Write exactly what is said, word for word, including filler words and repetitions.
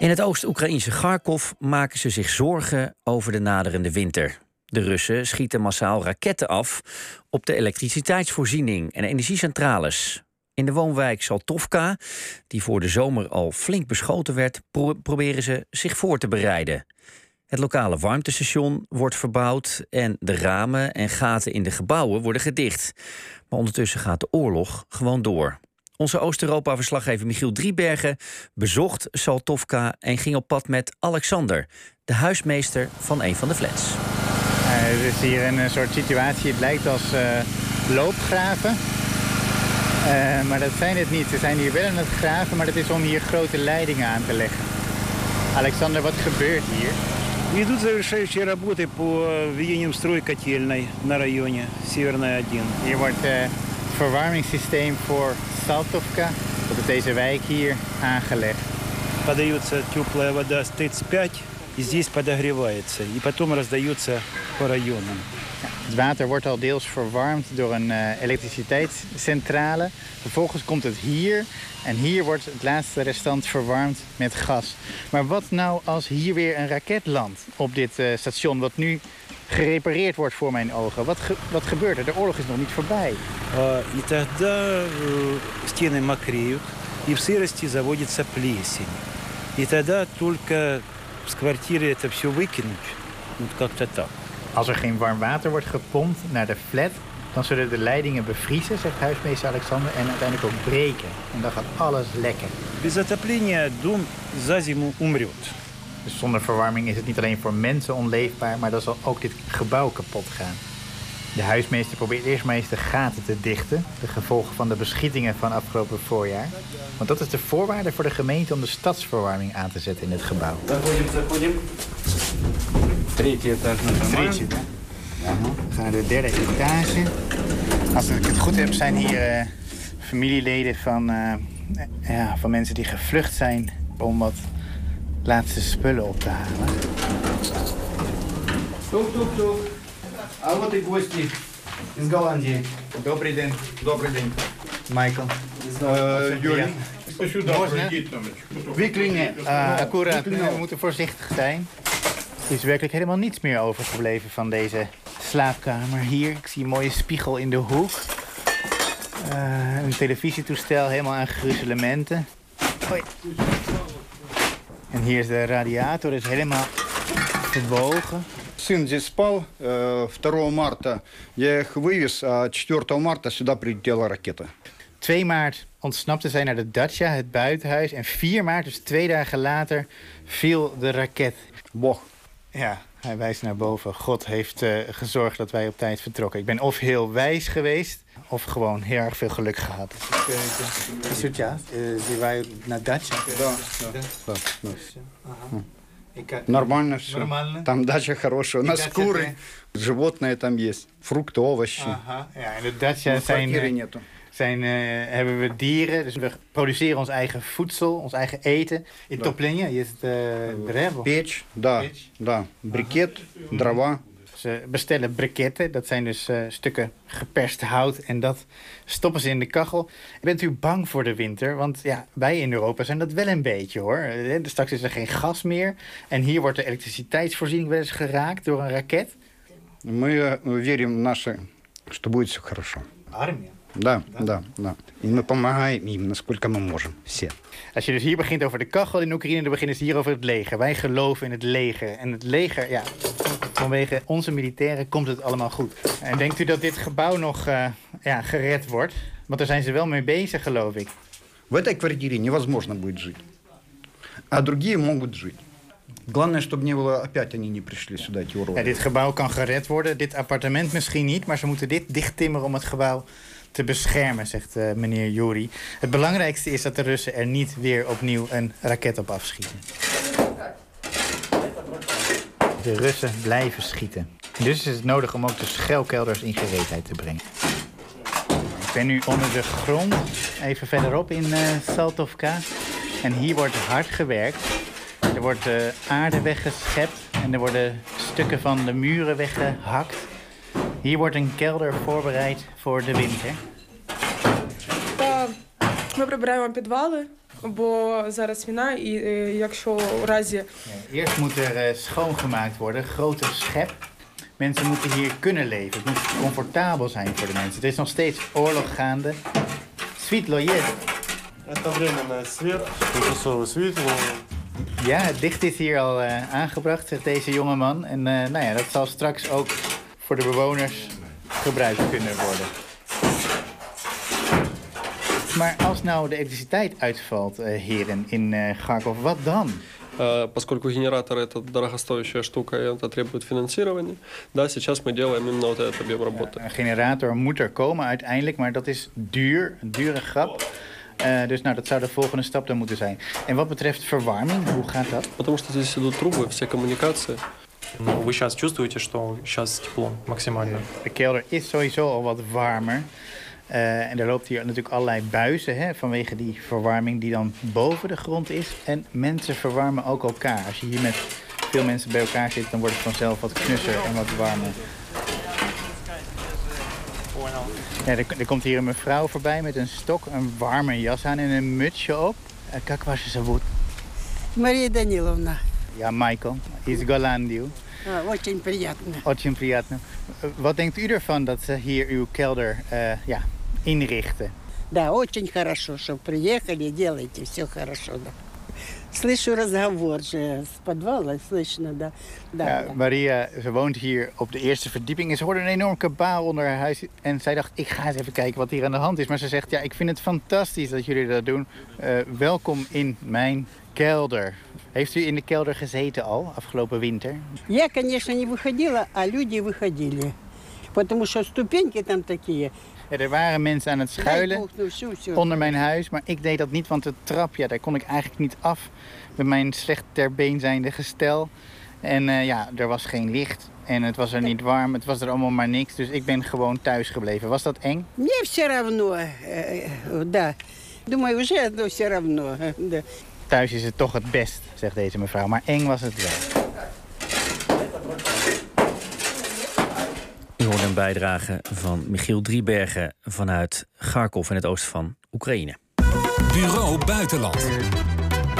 In het Oost-Oekraïnse Kharkiv maken ze zich zorgen over de naderende winter. De Russen schieten massaal raketten af op de elektriciteitsvoorziening en energiecentrales. In de woonwijk Saltovka, die voor de zomer al flink beschoten werd, pro- proberen ze zich voor te bereiden. Het lokale warmtestation wordt verbouwd en de ramen en gaten in de gebouwen worden gedicht. Maar ondertussen gaat de oorlog gewoon door. Onze Oost-Europa-verslaggever Michiel Driebergen bezocht Saltovka en ging op pad met Alexander, de huismeester van een van de flats. Het uh, is hier een soort situatie, het lijkt als uh, loopgraven. Uh, maar dat zijn het niet. Ze zijn hier wel aan het graven, maar dat is om hier grote leidingen aan te leggen. Alexander, wat gebeurt hier? Идут завершающие работы по введению в строй котельной на районе Северная één. Hier wordt uh, het verwarmingssysteem voor Saltovka, dat is deze wijk hier, aangelegd. Подается теплая вода с тридцать пять, и здесь подогревается, и потом раздается по районам. Het water wordt al deels verwarmd door een uh, elektriciteitscentrale. Vervolgens komt het hier en hier wordt het laatste restant verwarmd met gas. Maar wat nou als hier weer een raket landt op dit uh, station, wat nu gerepareerd wordt voor mijn ogen? Wat, ge- wat gebeurt er? De oorlog is nog niet voorbij. И тогда стены мокреют, и в сырости заводится плесень. И тогда только с квартиры это все выкинуть, вот как-то так. Als er geen warm water wordt gepompt naar de flat, dan zullen de leidingen bevriezen, zegt huismeester Alexander, en uiteindelijk ook breken. En dan gaat alles lekken. Dus zonder verwarming is het niet alleen voor mensen onleefbaar, maar dan zal ook dit gebouw kapot gaan. De huismeester probeert eerst maar eens de gaten te dichten, de gevolgen van de beschietingen van afgelopen voorjaar. Want dat is de voorwaarde voor de gemeente om de stadsverwarming aan te zetten in het gebouw. Drie etage normaal. We gaan naar de derde etage. Als ik het goed heb, zijn hier uh, familieleden van, uh, ja, van mensen die gevlucht zijn om wat laatste spullen op te halen. Toek, toek, toek. А вот и гости из Голландии. Добрый день. Добрый день. Майкл. Юрий. Wikkelingen. Accuraat. We moeten voorzichtig zijn. Er is werkelijk helemaal niets meer overgebleven van deze slaapkamer hier. Ik zie een mooie spiegel in de hoek. Uh, een televisietoestel helemaal aan gruzelementen. Hoi. En hier is de radiator, is helemaal gebogen. Сын здесь спал второго марта. Я их вывез, а четвёртого марта сюда прилетела ракета. twee maart ontsnapte zij naar de dacha, het buitenhuis. En vier maart, dus twee dagen later, viel de raket. Boch. Ja, hij wijst naar boven. God heeft uh, gezorgd dat wij op tijd vertrokken. Ik ben of heel wijs geweest, of gewoon heel erg veel geluk gehad. Is het ja? Ze waren naar dacha? Нормально все. Нормально. Там дача хорошая. У нас куры, животные там есть, фрукты, овощи. Ага. Ja, en de dacha zijn, zijn uh, hebben we dieren, dus we produceren ons eigen voedsel, ons eigen eten. In да. Toplinje is het uh, Peach, да, да. Briket, дрова. Ze bestellen briketten, dat zijn dus uh, stukken geperst hout en dat stoppen ze in de kachel. Bent u bang voor de winter? Want ja, wij in Europa zijn dat wel een beetje hoor. Straks is er geen gas meer en hier wordt de elektriciteitsvoorziening wel eens geraakt door een raket. We vertrouwen in onze, dat het goed gaat. Armia? Ja, ja, ja. En we helpen hem, насколько we можем. Als je dus hier begint over de kachel in Oekraïne, dan beginnen ze hier over het leger. Wij geloven in het leger. En het leger, ja, vanwege onze militairen komt het allemaal goed. En denkt u dat dit gebouw nog uh, ja, gered wordt? Want daar zijn ze wel mee bezig, geloof ik. В этой квартире невозможно будет жить. А другие могут жить. Главное, чтобы не было опять они не пришли сюда, эти уроды. Ja, dit gebouw kan gered worden. Dit appartement misschien niet, maar ze moeten dit dichttimmeren om het gebouw te beschermen, zegt uh, meneer Juri. Het belangrijkste is dat de Russen er niet weer opnieuw een raket op afschieten. De Russen blijven schieten. Dus is het nodig om ook de schuilkelders in gereedheid te brengen. Ik ben nu onder de grond, even verderop in uh, Saltovka. En hier wordt hard gewerkt. Er wordt uh, aarde weggeschept en er worden stukken van de muren weggehakt. Hier wordt een kelder voorbereid voor de winter. We бо зараз війна, і якщо в разі... Eerst moet er schoongemaakt worden, grote schep. Mensen moeten hier kunnen leven. Het moet comfortabel zijn voor de mensen. Er is nog steeds oorlog gaande. Svetloyet. Ja, het licht is hier al uh, aangebracht, zegt deze jongeman. En uh, nou ja, dat zal straks ook voor de bewoners gebruikt kunnen worden. Maar als nou de elektriciteit uitvalt, uh, heren, in uh, Kharkiv, wat dan? Поскольку генератор – это дорогостоящая штука, и это требует финансирования, да, сейчас мы делаем именно вот этот объем работы. Генератор moet er komen uiteindelijk, maar dat is duur, een dure grap. Uh, dus nou, dat zou de volgende stap dan moeten zijn. En wat betreft verwarming, hoe gaat dat? Потому что здесь идут трубы, все коммуникации. Вы сейчас чувствуете, что сейчас тепло максимально? De kelder is sowieso al wat warmer. Uh, en er loopt hier natuurlijk allerlei buizen, hè, vanwege die verwarming die dan boven de grond is. En mensen verwarmen ook elkaar. Als je hier met veel mensen bij elkaar zit, dan wordt het vanzelf wat knusser en wat warmer. Ja, er, er komt hier een mevrouw voorbij met een stok, een warme jas aan en een mutsje op. Kak was ze zo? Maria Danilovna. Ja, Michael. Is Golandiu. Очень приятно. Очень приятно. Wat denkt u ervan dat ze hier uw kelder uh, ja, inrichten? Да, очень хорошо, что приехали, делайте все хорошо. Слышу разговор же с подвала, слышно, да. Ja, Maria, ze woont hier op de eerste verdieping en ze hoorde een enorm kabaal onder haar huis. En zij dacht, ik ga eens even kijken wat hier aan de hand is. Maar ze zegt, ja, ik vind het fantastisch dat jullie dat doen. Uh, welkom in mijn kelder. Heeft u in de kelder gezeten al, afgelopen winter? Ja, конечно, не выходила, а люди выходили. Потому что ступеньки там такие. Ja, er waren mensen aan het schuilen onder mijn huis, maar ik deed dat niet, want de trap, ja, daar kon ik eigenlijk niet af met mijn slecht ter been zijnde gestel. En uh, ja, er was geen licht en het was er niet warm, het was er allemaal maar niks, dus ik ben gewoon thuis gebleven. Was dat eng? Мне все равно, да. Думаю, уже все равно. Thuis is het toch het best, zegt deze mevrouw, maar eng was het wel. U hoort een bijdrage van Michiel Driebergen vanuit Kharkiv in het oosten van Oekraïne. Bureau Buitenland.